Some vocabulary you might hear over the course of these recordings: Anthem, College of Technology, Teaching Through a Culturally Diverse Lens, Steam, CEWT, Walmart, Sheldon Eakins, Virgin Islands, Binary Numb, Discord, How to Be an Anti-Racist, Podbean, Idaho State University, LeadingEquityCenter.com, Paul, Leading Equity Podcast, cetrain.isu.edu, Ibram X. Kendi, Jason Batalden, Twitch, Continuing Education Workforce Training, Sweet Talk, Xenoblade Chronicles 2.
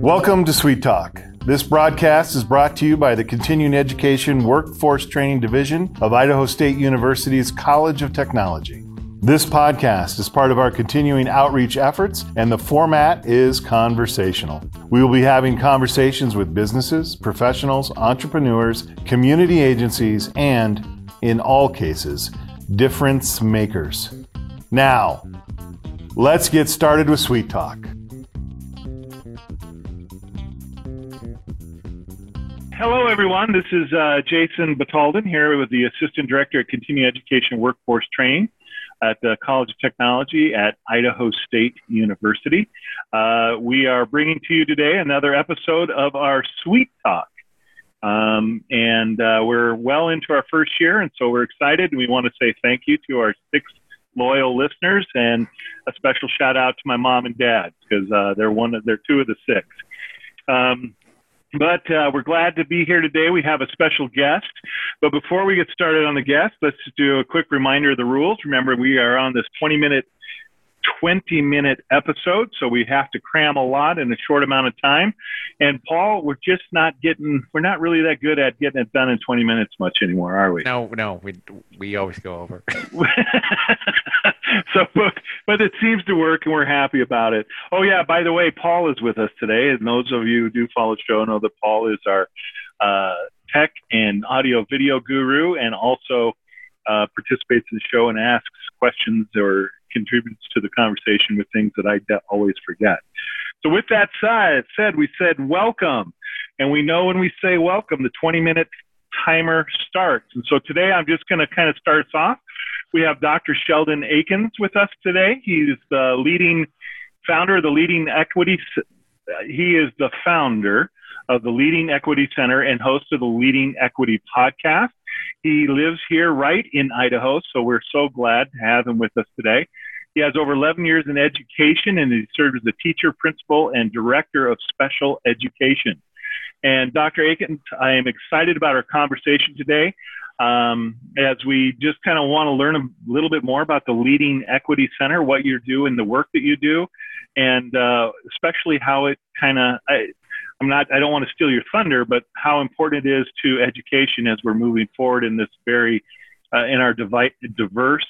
Welcome to Sweet Talk. This broadcast is brought to you by the Continuing Education Workforce Training Division of Idaho State University's College of Technology. This podcast is part of our continuing outreach efforts, and the format is conversational. We will be having conversations with businesses, professionals, entrepreneurs, community agencies, and, in all cases, difference makers. Now, let's get started with Sweet Talk. Hello, everyone. This is Jason Batalden here with the Assistant Director at Continuing Education Workforce Training at the College of Technology at Idaho State University. We are bringing to you today another episode of our Sweet Talk. We're well into our first year, and so we're excited. We want to say thank you to our 6 loyal listeners, and a special shout out to my mom and dad, because they're 2 of the 6. But we're glad to be here today. We have a special guest. But before we get started on the guest, let's do a quick reminder of the rules. Remember, we are on this 20-minute episode, so we have to cram a lot in a short amount of time. And Paul, we're not really that good at getting it done in 20 minutes much anymore, are we? No, we always go over. But it seems to work, and we're happy about it. Oh yeah, by the way, Paul is with us today, and those of you who do follow the show know that Paul is our tech and audio video guru, and also participates in the show and asks questions or contributes to the conversation with things that I always forget. So with that said, we said welcome. And we know when we say welcome, the 20-minute timer starts. And so today I'm just going to kind of start us off. We have Dr. Sheldon Eakins with us today. He is the founder of the Leading Equity Center and host of the Leading Equity Podcast. He lives here right in Idaho, so we're so glad to have him with us today. He has over 11 years in education, and he served as a teacher, principal, and director of special education. And Dr. Eakins, I am excited about our conversation today, as we just kind of want to learn a little bit more about the Leading Equity Center, what you do and the work that you do, and especially how it kind of... I don't want to steal your thunder, but how important it is to education as we're moving forward in this in our diverse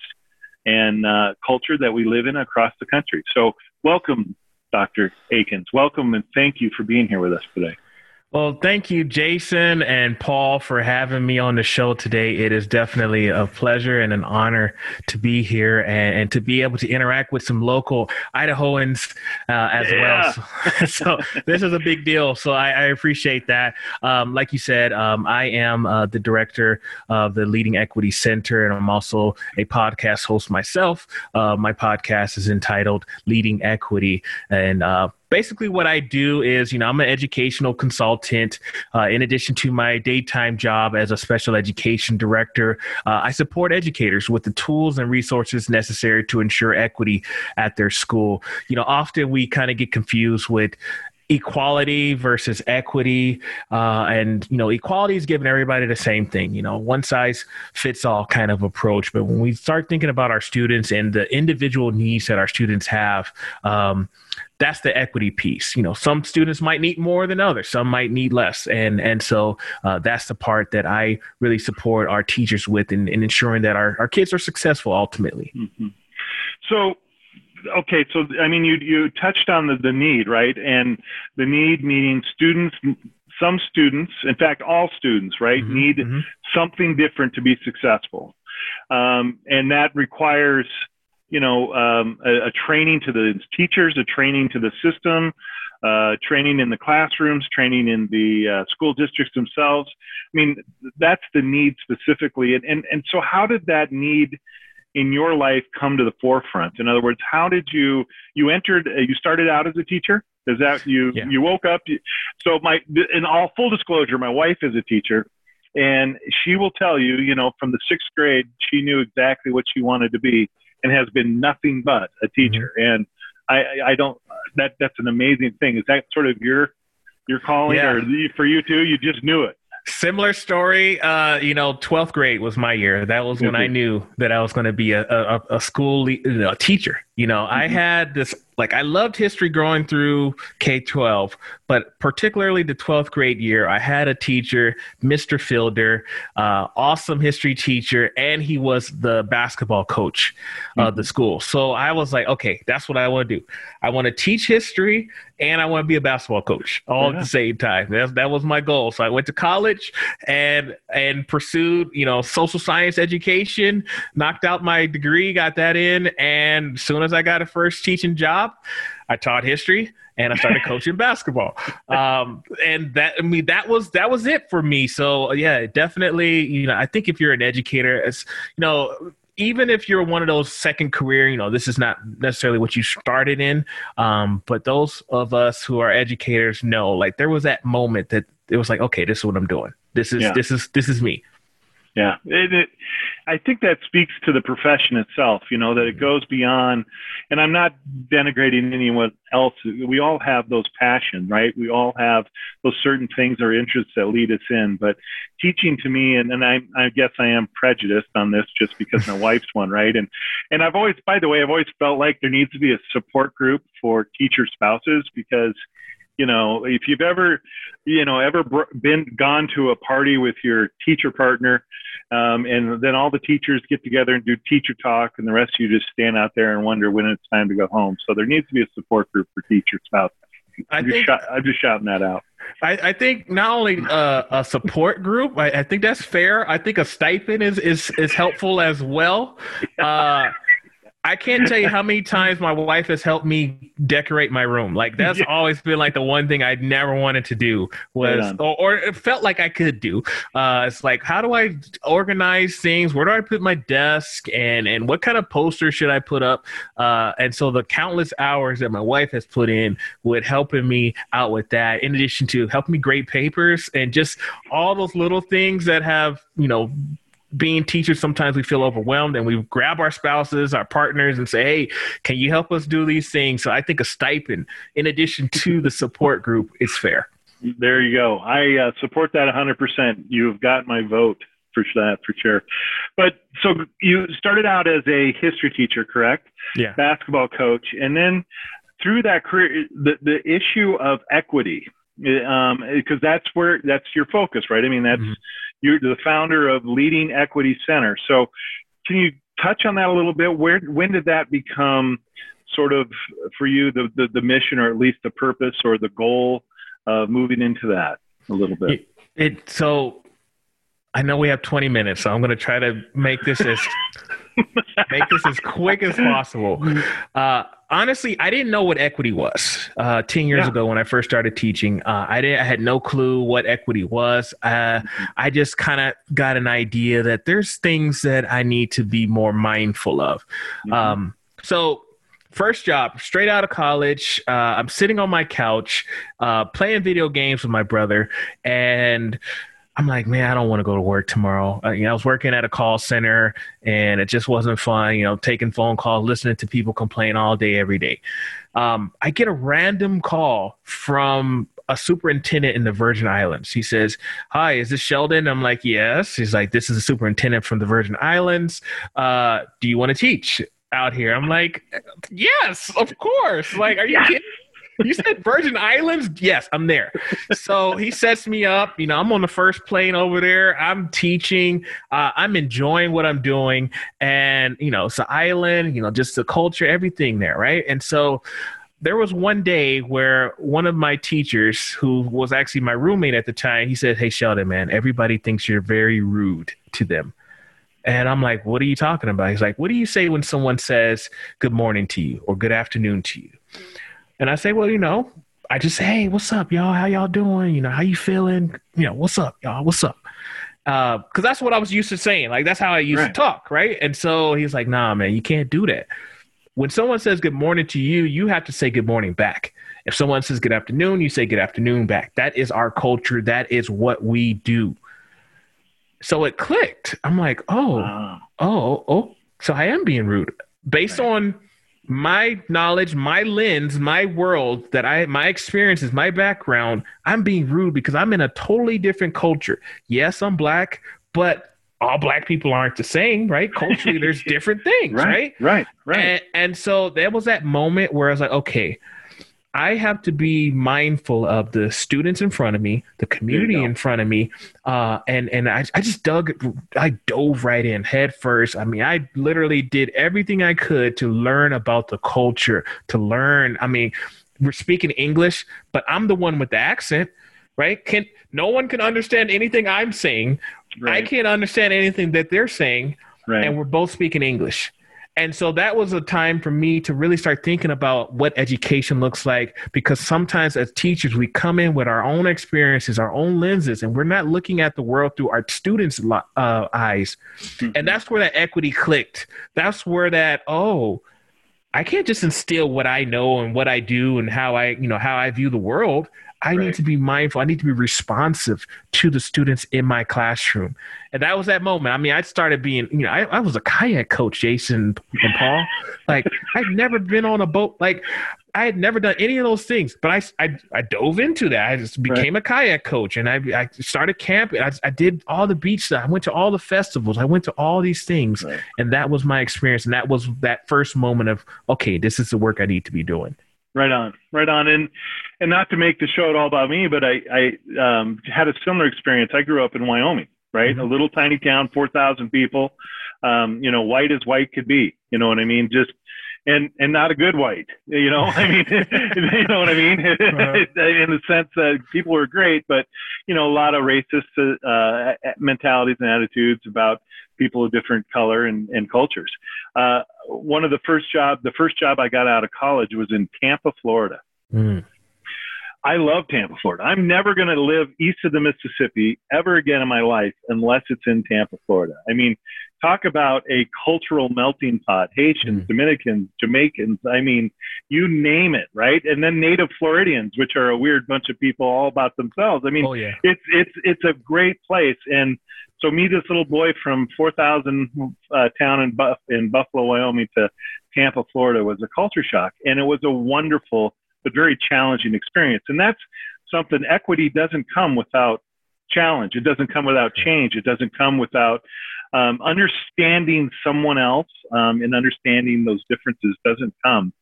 and culture that we live in across the country. So welcome, Dr. Eakins. Welcome, and thank you for being here with us today. Well, thank you, Jason and Paul, for having me on the show today. It is definitely a pleasure and an honor to be here and to be able to interact with some local Idahoans as well. So this is a big deal. So I appreciate that. Like you said, I am the director of the Leading Equity Center, and I'm also a podcast host myself. My podcast is entitled Leading Equity, and basically what I do is, I'm an educational consultant. In addition to my daytime job as a special education director, I support educators with the tools and resources necessary to ensure equity at their school. Often we kind of get confused with equality versus equity. And equality is giving everybody the same thing, one size fits all kind of approach. But when we start thinking about our students and the individual needs that our students have, that's the equity piece. Some students might need more than others. Some might need less. And so that's the part that I really support our teachers with in ensuring that our kids are successful ultimately. Mm-hmm. You touched on the need, right? And the need meaning all students, right, mm-hmm, need mm-hmm. something different to be successful. And that requires, a training to the teachers, a training to the system, training in the classrooms, training in the school districts themselves. That's the need specifically. And so how did that need in your life come to the forefront? In other words, how did you started out as a teacher? Is that you woke up? Full disclosure, my wife is a teacher, and she will tell you, from the 6th grade, she knew exactly what she wanted to be and has been nothing but a teacher. Mm-hmm. And that's an amazing thing. Is that sort of your calling or for you too? You just knew it. Similar story. 12th grade was my year. That was when I knew that I was going to be a school teacher. I had this, I loved history growing through K-12, but particularly the 12th grade year, I had a teacher, Mr. Fielder, awesome history teacher, and he was the basketball coach of the school. So I was like, okay, that's what I want to do. I want to teach history and I want to be a basketball coach all at the same time. That was my goal. So I went to college and pursued, social science education, knocked out my degree, got that in, and soon as I got a first teaching job, I taught history and I started coaching basketball. That was it for me. So yeah, definitely, I think if you're an educator, it's, even if you're one of those second career, this is not necessarily what you started in. But those of us who are educators know, there was that moment that it was like, okay, this is what I'm doing. This is me. Yeah. I think that speaks to the profession itself, that it goes beyond, and I'm not denigrating anyone else. We all have those passions, right? We all have those certain things or interests that lead us in, but teaching to me, and I guess I am prejudiced on this just because my wife's one, right? And I've always, by the way, I've always felt like there needs to be a support group for teacher spouses, because if you've ever, gone to a party with your teacher partner, and then all the teachers get together and do teacher talk, and the rest of you just stand out there and wonder when it's time to go home. So there needs to be a support group for teacher spouses. I'm just shouting that out. I think not only a support group, I think that's fair. I think a stipend is helpful as well. I can't tell you how many times my wife has helped me decorate my room. That's always been the one thing I'd never wanted to do was, or it felt like I could do. It's how do I organize things? Where do I put my desk? And what kind of poster should I put up? And so the countless hours that my wife has put in with helping me out with that, in addition to helping me grade papers and just all those little things that have, being teachers, sometimes we feel overwhelmed and we grab our spouses, our partners and say, hey, can you help us do these things? So I think a stipend in addition to the support group is fair. There you go. I support that 100%. You've got my vote for that, for sure. But so you started out as a history teacher, correct? Yeah. Basketball coach. And then through that career, the issue of equity, because that's your focus, right? I mean, that's, you're the founder of Leading Equity Center. So can you touch on that a little bit? When did that become sort of for you, the mission, or at least the purpose or the goal of moving into that a little bit? So I know we have 20 minutes, so I'm going to try to make this as quick as possible. Honestly, I didn't know what equity was 10 years ago when I first started teaching. I had no clue what equity was. I just kind of got an idea that there's things that I need to be more mindful of. So first job, straight out of college, I'm sitting on my couch playing video games with my brother, and I'm like, man, I don't want to go to work tomorrow. I was working at a call center and it just wasn't fun, taking phone calls, listening to people complain all day, every day. I get a random call from a superintendent in the Virgin Islands. He says, hi, is this Sheldon? I'm like, yes. He's like, this is a superintendent from the Virgin Islands. Do you want to teach out here? I'm like, yes, of course. Are you kidding? You said Virgin Islands? Yes, I'm there. So he sets me up. I'm on the first plane over there. I'm teaching. I'm enjoying what I'm doing. And, it's the island, just the culture, everything there, right? And so there was one day where one of my teachers, who was actually my roommate at the time, he said, hey, Sheldon, man, everybody thinks you're very rude to them. And I'm like, what are you talking about? He's like, what do you say when someone says good morning to you or good afternoon to you? And I say, well, I just say, hey, what's up, y'all? How y'all doing? How you feeling? What's up, y'all? What's up? Because that's what I was used to saying. That's how I used to talk, right? And so he's like, nah, man, you can't do that. When someone says good morning to you, you have to say good morning back. If someone says good afternoon, you say good afternoon back. That is our culture. That is what we do. So it clicked. I'm like, oh, so I am being rude. Based on my knowledge, my lens, my world, my experiences, my background, I'm being rude because I'm in a totally different culture. Yes, I'm Black, but all Black people aren't the same, right? Culturally, there's different things, right? Right. And so there was that moment where I was like, okay, I have to be mindful of the students in front of me, the community in front of me. And I just dove right in head first. I mean, I literally did everything I could to learn about the culture, to learn. I mean, we're speaking English, but I'm the one with the accent, right? No one can understand anything I'm saying. Right. I can't understand anything that they're saying. Right. And we're both speaking English. And so that was a time for me to really start thinking about what education looks like, because sometimes as teachers, we come in with our own experiences, our own lenses, and we're not looking at the world through our students' eyes. Mm-hmm. And that's where that equity clicked. That's where that, I can't just instill what I know and what I do and how I view the world. I need to be mindful. I need to be responsive to the students in my classroom. And that was that moment. I mean, I started being, I was a kayak coach, Jason and Paul. Like, I'd never been on a boat. Like, I had never done any of those things, but I dove into that. I just became a kayak coach, and I started camping. I did all the beach stuff. I went to all the festivals. I went to all these things. Right. And that was my experience. And that was that first moment of, okay, this is the work I need to be doing. Right on. And not to make the show at all about me, but I had a similar experience. I grew up in Wyoming, right? Mm-hmm. A little tiny town, 4,000 people, white as white could be, you know what I mean? Just, and not a good white, you know, I mean, you know what I mean? In the sense that people were great, but, a lot of racist mentalities and attitudes about people of different color and cultures. One of the first job I got out of college was in Tampa, Florida. Mm. I love Tampa, Florida. I'm never going to live east of the Mississippi ever again in my life unless it's in Tampa, Florida. I mean, talk about a cultural melting pot, Haitians, Dominicans, Jamaicans. I mean, you name it, right? And then native Floridians, which are a weird bunch of people all about themselves. I mean, it's a great place. And so me, this little boy from 4,000 town in Buffalo, Wyoming to Tampa, Florida was a culture shock. And it was a wonderful but very challenging experience. And that's something, equity doesn't come without challenge. It doesn't come without change. It doesn't come without understanding someone else, and understanding those differences doesn't come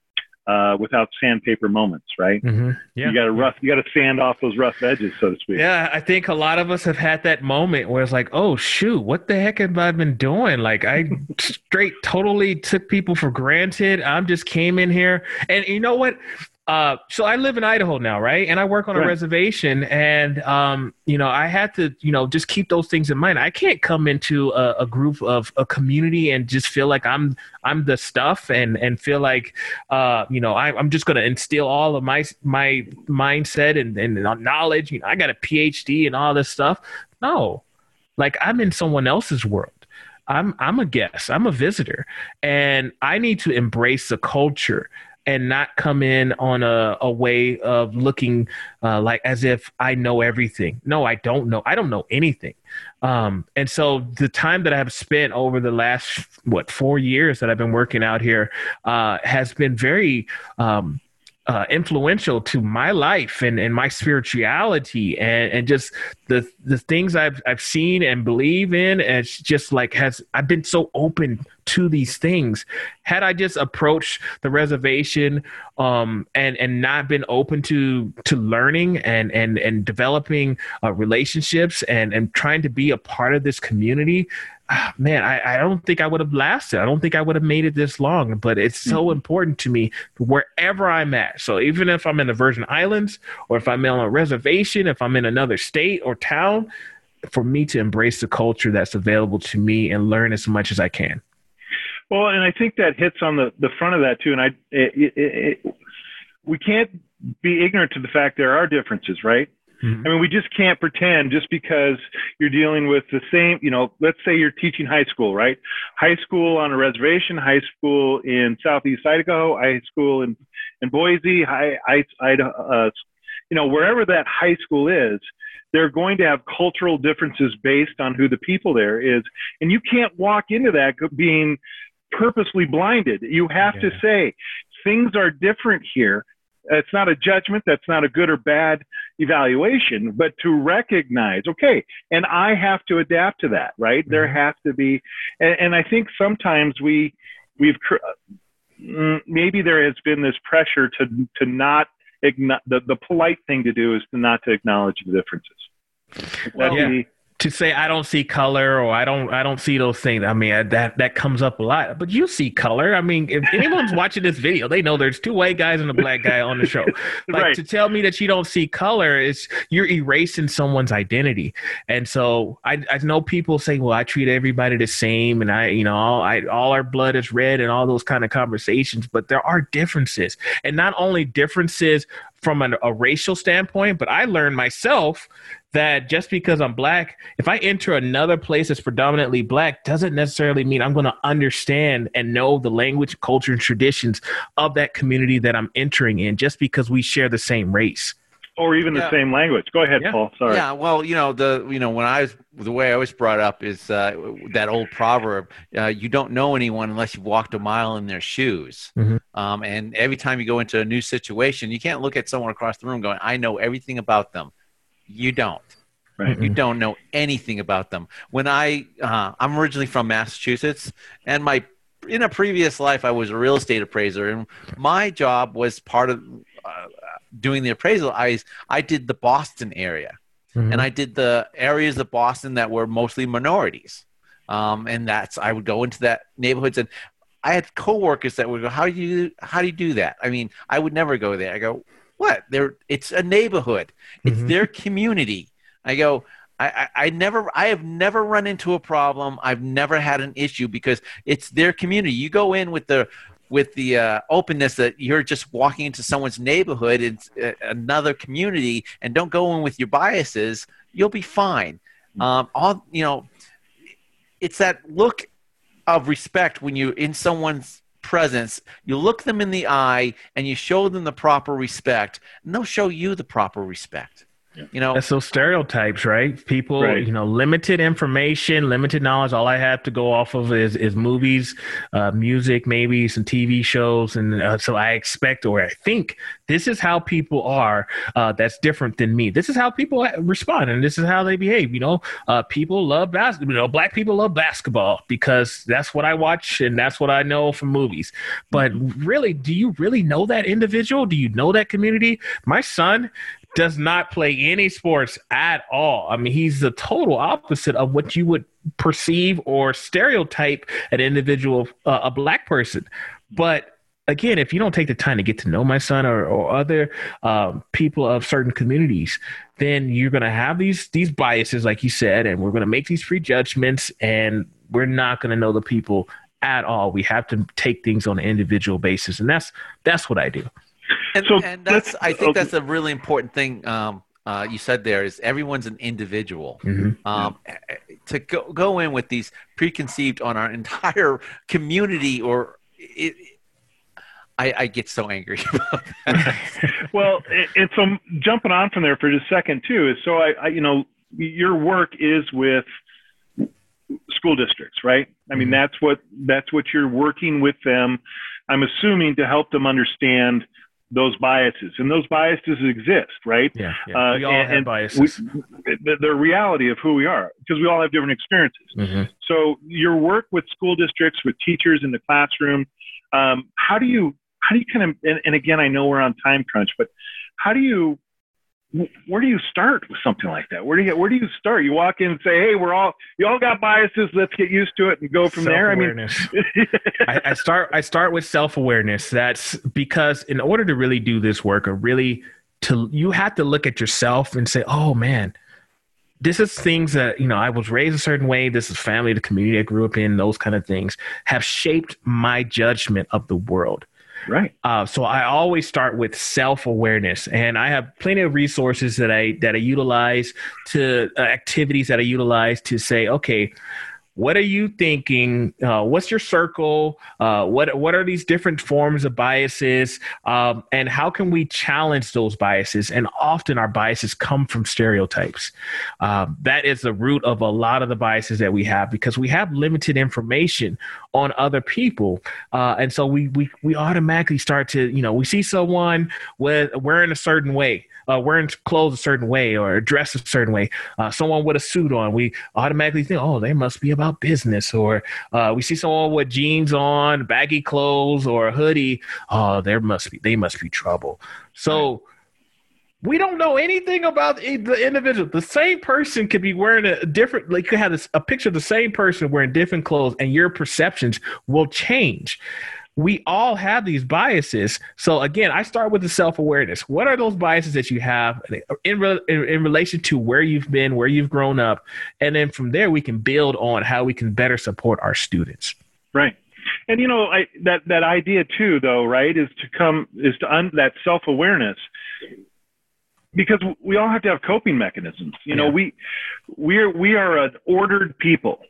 without sandpaper moments, right? Mm-hmm. Yeah. You got to sand off those rough edges, so to speak. Yeah. I think a lot of us have had that moment where it's like, oh shoot, what the heck have I been doing? Like I totally took people for granted. I'm just came in here, and you know what? So I live in Idaho now, right? And I work on a reservation, and, I had to, just keep those things in mind. I can't come into a group of a community and just feel like I'm the stuff and feel like, I'm just going to instill all of my mindset and knowledge. I got a PhD and all this stuff. No, like I'm in someone else's world. I'm a guest, I'm a visitor, and I need to embrace the culture and not come in on a way of looking like as if I know everything. No, I don't know. I don't know anything. And so the time that I have spent over the last, 4 years that I've been working out here has been very influential to my life and my spirituality and just the things I've seen and believe in. And it's just like, I've been so open to these things. Had I just approached the reservation and not been open to learning and developing relationships and trying to be a part of this community, man, I don't think I would have lasted. I don't think I would have made it this long, but it's so important to me wherever I'm at. So even if I'm in the Virgin Islands, or if I'm on a reservation, if I'm in another state or town, for me to embrace the culture that's available to me and learn as much as I can. Well, and I think that hits on the front of that too. And we can't be ignorant to the fact there are differences, right? Mm-hmm. I mean, we just can't pretend just because you're dealing with the same, let's say you're teaching high school, right? High school on a reservation, high school in Southeast Idaho, high school in Boise, Idaho, wherever that high school is, they're going to have cultural differences based on who the people there is. And you can't walk into that being purposely blinded. You have to say things are different here. It's not a judgment. That's not a good or bad evaluation, but to recognize, okay, and I have to adapt to that, right? Mm-hmm. There has to be, and I think sometimes we've maybe there has been this pressure to not the polite thing to do is to not to acknowledge the differences. Well, to say I don't see color or I don't see those things. I mean, that comes up a lot. But you see color. I mean, if anyone's watching this video, they know there's two white guys and a black guy on the show. Like to tell me that you don't see color is you're erasing someone's identity. And so I know people say, well, I treat everybody the same, and all our blood is red, and all those kind of conversations. But there are differences, and not only differences from a racial standpoint, but I learned myself that just because I'm black, if I enter another place that's predominantly black, doesn't necessarily mean I'm going to understand and know the language, culture, and traditions of that community that I'm entering in just because we share the same race. Or even the same language. Go ahead, Paul. Sorry. Yeah. Well, the way I was brought up is that old proverb: you don't know anyone unless you've walked a mile in their shoes. Mm-hmm. And every time you go into a new situation, you can't look at someone across the room going, "I know everything about them." You don't. Right. You don't know anything about them. When I'm originally from Massachusetts, and in a previous life, I was a real estate appraiser, and my job was part of. Doing the appraisal, I did the Boston area, mm-hmm. and I did the areas of Boston that were mostly minorities. And I would go into that neighborhoods, and I had coworkers that would go, how do you do that? I mean, I would never go there. I go, what? It's a neighborhood. It's mm-hmm. their community. I go, I have never run into a problem. I've never had an issue because it's their community. You go in with the openness that you're just walking into someone's neighborhood and another community, and don't go in with your biases, you'll be fine. It's that look of respect when you're in someone's presence. You look them in the eye and you show them the proper respect, and they'll show you the proper respect. That's those stereotypes, right? People, limited information, limited knowledge. All I have to go off of is movies, music, maybe some TV shows. And so I expect, or I think this is how people are that's different than me. This is how people respond, and this is how they behave. People love basketball. Black people love basketball because that's what I watch and that's what I know from movies. But really, do you really know that individual? Do you know that community? My son does not play any sports at all. I mean, he's the total opposite of what you would perceive or stereotype an individual, a black person. But again, if you don't take the time to get to know my son or other people of certain communities, then you're going to have these biases, like you said, and we're going to make these prejudgments, and we're not going to know the people at all. We have to take things on an individual basis, and that's what I do. And that's, I think that's a really important thing you said there is everyone's an individual. Mm-hmm. To go in with these preconceived on our entire community, or I get so angry about that. Well, and so jumping on from there for just a second too, is so I your work is with school districts, right? I mean, mm-hmm. that's what you're working with them. I'm assuming to help them understand those biases, and those biases exist, right? Yeah. We all have biases. The reality of who we are, because we all have different experiences. Mm-hmm. So your work with school districts, with teachers in the classroom, how do you kind of, and again, I know we're on time crunch, but where do you start with something like that? Where do you start? You walk in and say, hey, you all got biases. Let's get used to it and go from there. I mean, I start with self-awareness. That's because in order to really do this work, you have to look at yourself and say, oh man, this is things that, I was raised a certain way. This is family, the community I grew up in, those kind of things have shaped my judgment of the world. Right. So I always start with self-awareness, and I have plenty of resources that I utilize to activities that I utilize to say, okay, What are you thinking? What's your circle? What are these different forms of biases? And how can we challenge those biases? And often our biases come from stereotypes. That is the root of a lot of the biases that we have, because we have limited information on other people. And so we automatically start to, we see someone wearing a certain way, wearing clothes a certain way or dressed a certain way, someone with a suit on, we automatically think, oh, they must be about business. Or we see someone with jeans on, baggy clothes or a hoodie, oh, they must be trouble. So we don't know anything about the individual. The same person could be wearing a different, like you could have a picture of the same person wearing different clothes, and your perceptions will change. We all have these biases. So again, I start with the self-awareness. What are those biases that you have in relation to where you've been, where you've grown up? And then from there, we can build on how we can better support our students. Right. And that idea too, though, right, is to that self-awareness. Because we all have to have coping mechanisms. We are an ordered people.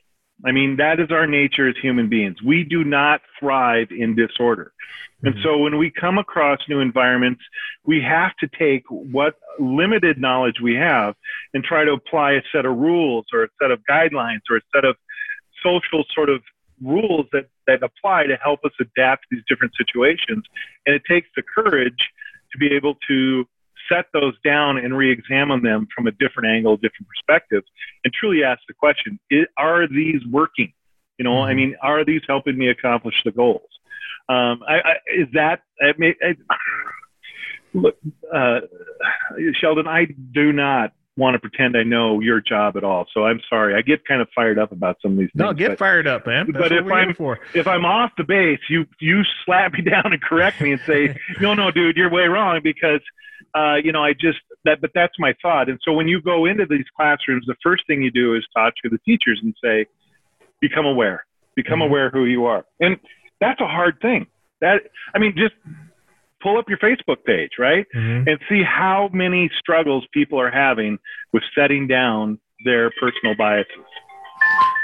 I mean, that is our nature as human beings. We do not thrive in disorder. Mm-hmm. And so when we come across new environments, we have to take what limited knowledge we have and try to apply a set of rules or a set of guidelines or a set of social sort of rules that apply to help us adapt to these different situations. And it takes the courage to be able to set those down and re-examine them from a different angle, different perspective, and truly ask the question, are these working? I mean, are these helping me accomplish the goals? Sheldon, I do not want to pretend I know your job at all. So I'm sorry. I get kind of fired up about some of these things. No, get fired up, man. That's but if I'm off the base, you slap me down and correct me and say, no, dude, you're way wrong, because but that's my thought. And so when you go into these classrooms, the first thing you do is talk to the teachers and say, become aware who you are. And that's a hard thing. Just pull up your Facebook page, right? Mm-hmm. And see how many struggles people are having with setting down their personal biases.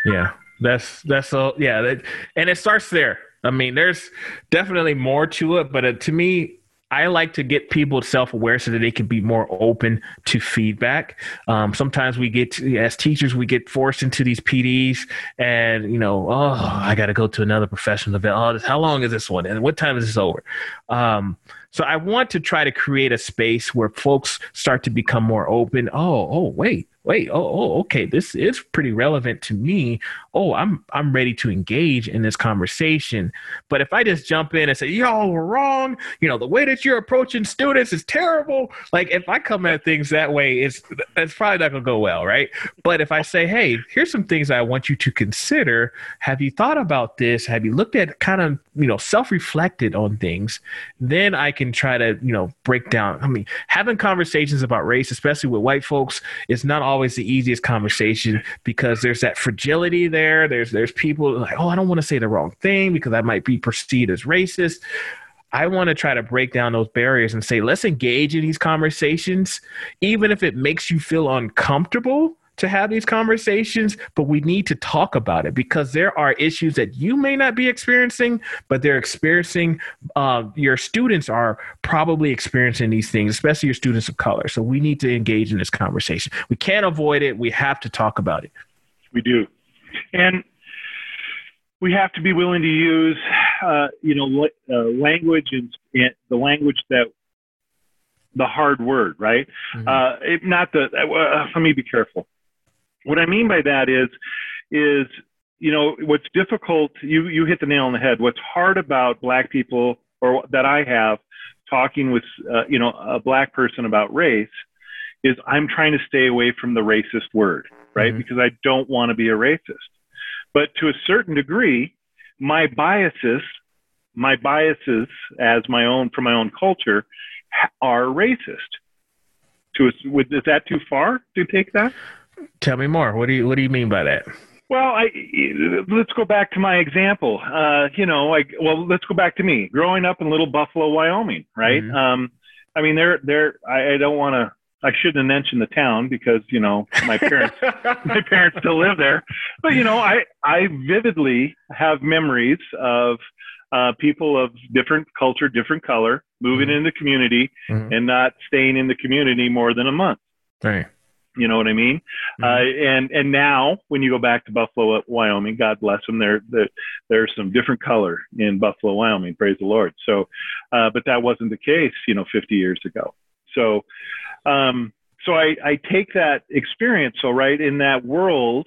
Yeah, and it starts there. I mean, there's definitely more to it, but to me, I like to get people self-aware so that they can be more open to feedback. Sometimes as teachers, we get forced into these PDs and, I got to go to another professional event. How long is this one? And what time is this over? So I want to try to create a space where folks start to become more open. Wait. Okay. This is pretty relevant to me. I'm ready to engage in this conversation. But if I just jump in and say, y'all were wrong, the way that you're approaching students is terrible. Like if I come at things that way, it's probably not going to go well. Right. But if I say, hey, here's some things I want you to consider. Have you thought about this? Have you looked at kind of, self-reflected on things? Then I can try to, break down. I mean, having conversations about race, especially with white folks, is not always the easiest conversation, because there's that fragility there. There's people like, I don't want to say the wrong thing because I might be perceived as racist. I want to try to break down those barriers and say, let's engage in these conversations, even if it makes you feel uncomfortable to have these conversations, but we need to talk about it, because there are issues that you may not be experiencing, but they're experiencing, your students are probably experiencing these things, especially your students of color. So we need to engage in this conversation. We can't avoid it. We have to talk about it. We do. And we have to be willing to use, language and the language that the hard word, right? Mm-hmm. Let me be careful. What I mean by that is what's difficult, you hit the nail on the head. What's hard about Black people, or that I have talking with, a Black person about race, is I'm trying to stay away from the racist word, right? Mm-hmm. Because I don't want to be a racist. But to a certain degree, my biases from my own culture are racist. Is that too far to take that? Tell me more. What do you mean by that? Well, let's go back to my example. Let's go back to me growing up in Little Buffalo, Wyoming, right? Mm-hmm. I mean, I don't want to I shouldn't have mentioned the town because, you know, my parents still live there. But, you know, I vividly have memories of people of different culture, different color, moving into the community and not staying in the community more than a month. Right. You know what I mean? And now when you go back to Buffalo, Wyoming, God bless them, there's some different color in Buffalo, Wyoming, praise the Lord. So, but that wasn't the case, you know, 50 years ago. So, so I take that experience. So right in that world,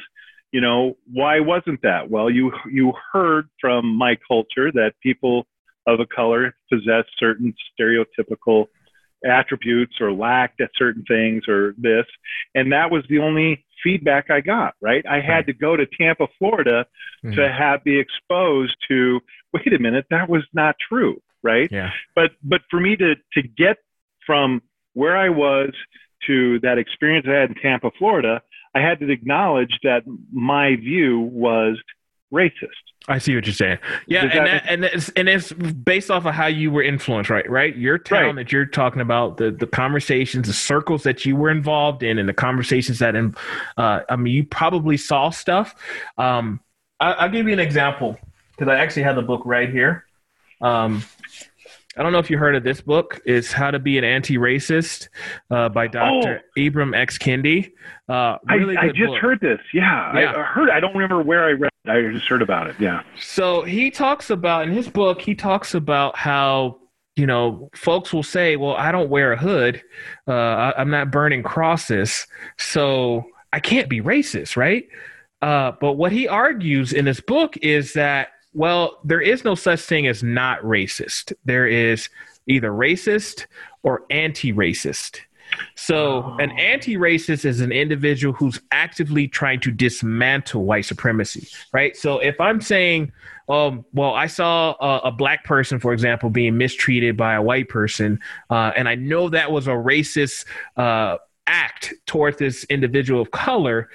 you know, why wasn't that? Well, you heard from my culture that people of a color possess certain stereotypical attributes or lacked at certain things or this. And that was the only feedback I got, right? I had to go to Tampa, Florida to be exposed to, wait a minute, that was not true, right? Yeah. But for me to get from where I was to that experience I had in Tampa, Florida, I had to acknowledge that my view was racist. I see what you're saying. Yeah, and it's based off of how you were influenced, right? Right, your town that you're talking about, the conversations, the circles that you were involved in, and the conversations that, I mean, you probably saw stuff. I'll give you an example because I actually have the book right here. I don't know if you heard of this book. It's How to Be an Anti-Racist by Dr. Ibram X. Kendi. I just heard this. Yeah. I don't remember where I read it. I just heard about it. Yeah. So he talks about, in his book, he talks about how, you know, folks will say, well, I don't wear a hood. I'm not burning crosses. So I can't be racist, right? But what he argues in his book is that, well, there is no such thing as not racist. There is either racist or anti-racist. So an anti-racist is an individual who's actively trying to dismantle white supremacy, right? So if I'm saying, well, I saw a black person, for example, being mistreated by a white person, and I know that was a racist act toward this individual of color,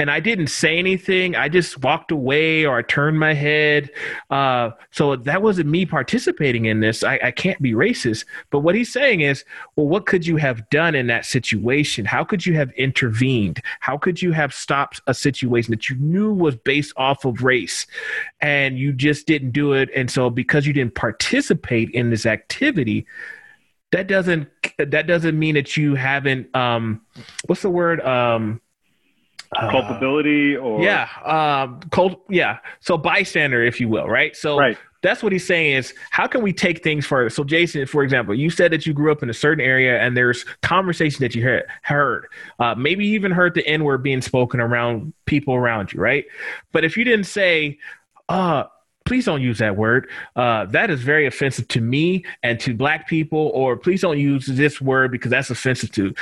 and I didn't say anything. I just walked away or I turned my head. So that wasn't me participating in this. I can't be racist. But what he's saying is, well, what could you have done in that situation? How could you have intervened? How could you have stopped a situation that you knew was based off of race and you just didn't do it? And so because you didn't participate in this activity, that doesn't mean that you haven't, what's the word? Culpability or so bystander, if you will, right? So that's what he's saying is, how can we take things further? So Jason, for example, you said that you grew up in a certain area and there's conversation that you heard, maybe you even heard the N-word being spoken around people around you, right? But if you didn't say, please don't use that word. That is very offensive to me and to black people, or please don't use this word because that's offensive to,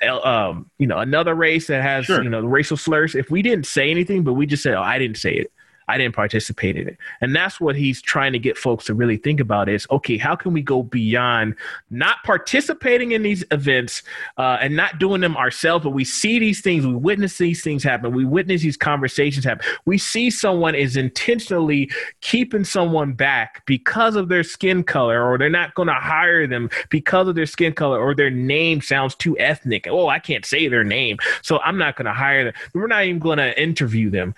you know, another race that has, you know, racial slurs. If we didn't say anything, but we just said, oh, I didn't say it. I didn't participate in it. And that's what he's trying to get folks to really think about is, okay, how can we go beyond not participating in these events and not doing them ourselves, but we see these things, we witness these things happen, we witness these conversations happen. We see someone is intentionally keeping someone back because of their skin color, or they're not going to hire them because of their skin color, or their name sounds too ethnic. Oh, I can't say their name, so I'm not going to hire them. We're not even going to interview them,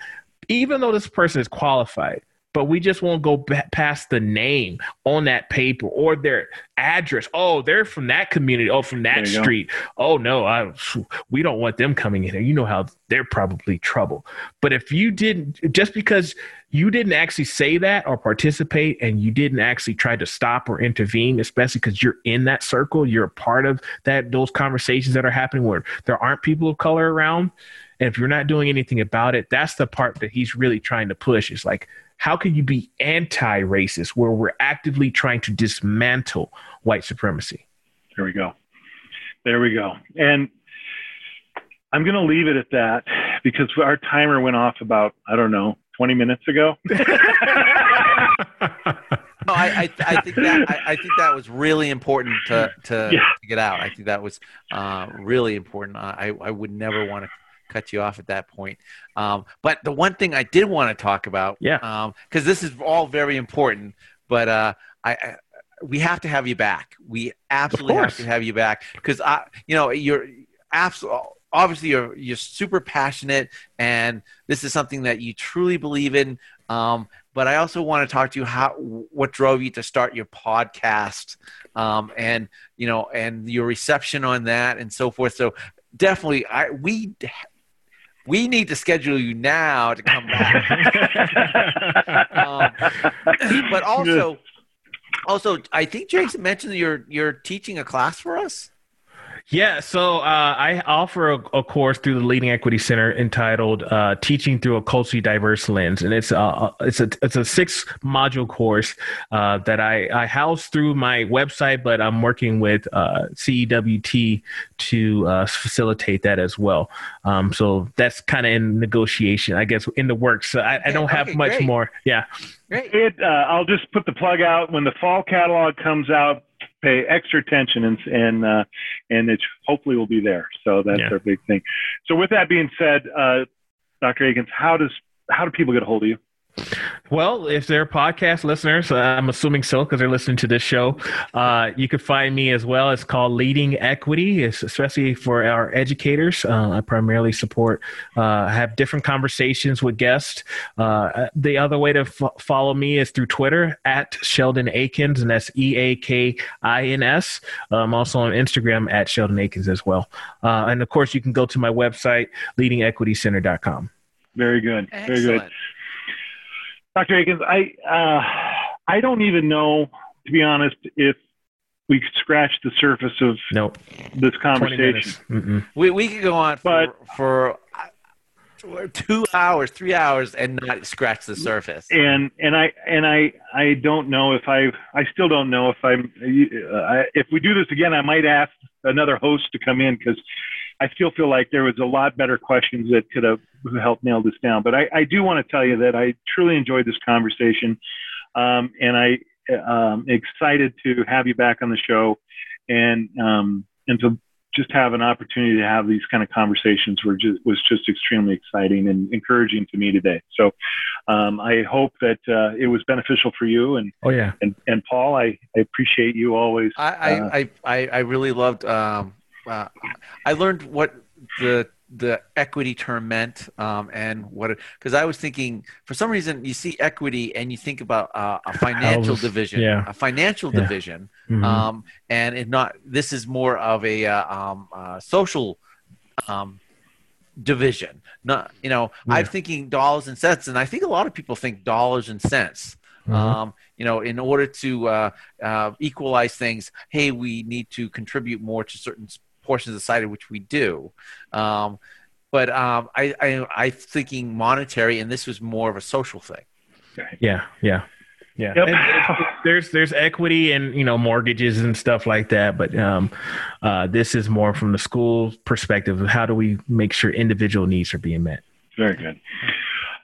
even though this person is qualified, but we just won't go past the name on that paper or their address. Oh, they're from that community. Oh, from that street. Go. Oh, no, we don't want them coming in here. You know how they're probably trouble. But if you didn't, just because you didn't actually say that or participate, and you didn't actually try to stop or intervene, especially because you're in that circle, you're a part of that, those conversations that are happening where there aren't people of color around. And if you're not doing anything about it, that's the part that he's really trying to push. It's like, how can you be anti-racist where we're actively trying to dismantle white supremacy? There we go. And I'm going to leave it at that because our timer went off about, I don't know, 20 minutes ago. No, I think that was really important to get out. I think that was really important. I would never want to cut you off at that point. But the one thing I did want to talk about, because this is all very important, but we have to have you back. We absolutely have to have you back because you're absolutely. Obviously, you're super passionate, and this is something that you truly believe in. But I also want to talk to you what drove you to start your podcast, and your reception on that, and so forth. So definitely, we need to schedule you now to come back. But also, I think Jason mentioned you're teaching a class for us. Yeah, so I offer a course through the Leading Equity Center entitled "Teaching Through a Culturally Diverse Lens," and it's a 6-module course that I house through my website, but I'm working with CEWT to facilitate that as well. So that's kind of in negotiation, I guess, in the works. So I don't have much more. Yeah, great. I'll just put the plug out when the fall catalog comes out. Pay extra attention and it hopefully will be there. So that's our big thing. So with that being said, Dr. Eakins, how do people get a hold of you? Well, if they're podcast listeners, I'm assuming so because they're listening to this show. You could find me as well. It's called Leading Equity. It's especially for our educators. I primarily support, have different conversations with guests. The other way to follow me is through Twitter at Sheldon Eakins, and that's EAKINS. I'm also on Instagram at Sheldon Eakins as well. And of course, you can go to my website, LeadingEquityCenter.com. Very good. Excellent. Very good. Dr. Eakins, I don't even know, to be honest, if we scratched the surface of this conversation. We could go on for 2 hours, 3 hours, and not scratch the surface. And I don't know if I still don't know if if we do this again, I might ask another host to come in because I still feel like there was a lot better questions that could have helped nail this down. But I do want to tell you that I truly enjoyed this conversation, and I am excited to have you back on the show and to just have an opportunity to have these kind of conversations was just extremely exciting and encouraging to me today. So I hope that it was beneficial for you and Paul, I appreciate you always. I really loved I learned what the equity term meant, and because I was thinking for some reason you see equity and you think about a financial division, division, and this is more of a social division. I'm thinking dollars and cents, and I think a lot of people think dollars and cents. In order to equalize things, hey, we need to contribute more to certain portions of society, which we do. But I'm thinking monetary, and this was more of a social thing. Yeah. Yep. And there's equity and, mortgages and stuff like that. But this is more from the school perspective of how do we make sure individual needs are being met? Very good.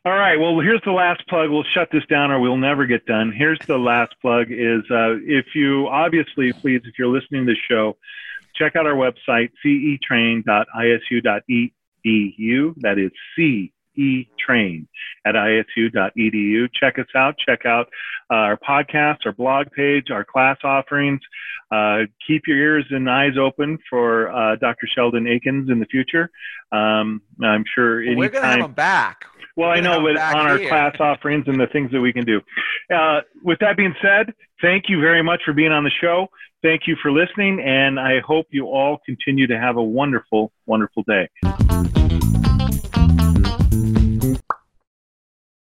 All right. Well, here's the last plug. We'll shut this down or we'll never get done. Here's the last plug is if you're listening to the show, check out our website, cetrain.isu.edu. That is cetrain@isu.edu. Check us out. Check out our podcast, our blog page, our class offerings. Keep your ears and eyes open for Dr. Sheldon Eakins in the future. I'm sure we're going to have him back. Well, I know, but on our class offerings and the things that we can do. With that being said, thank you very much for being on the show. Thank you for listening, and I hope you all continue to have a wonderful, wonderful day.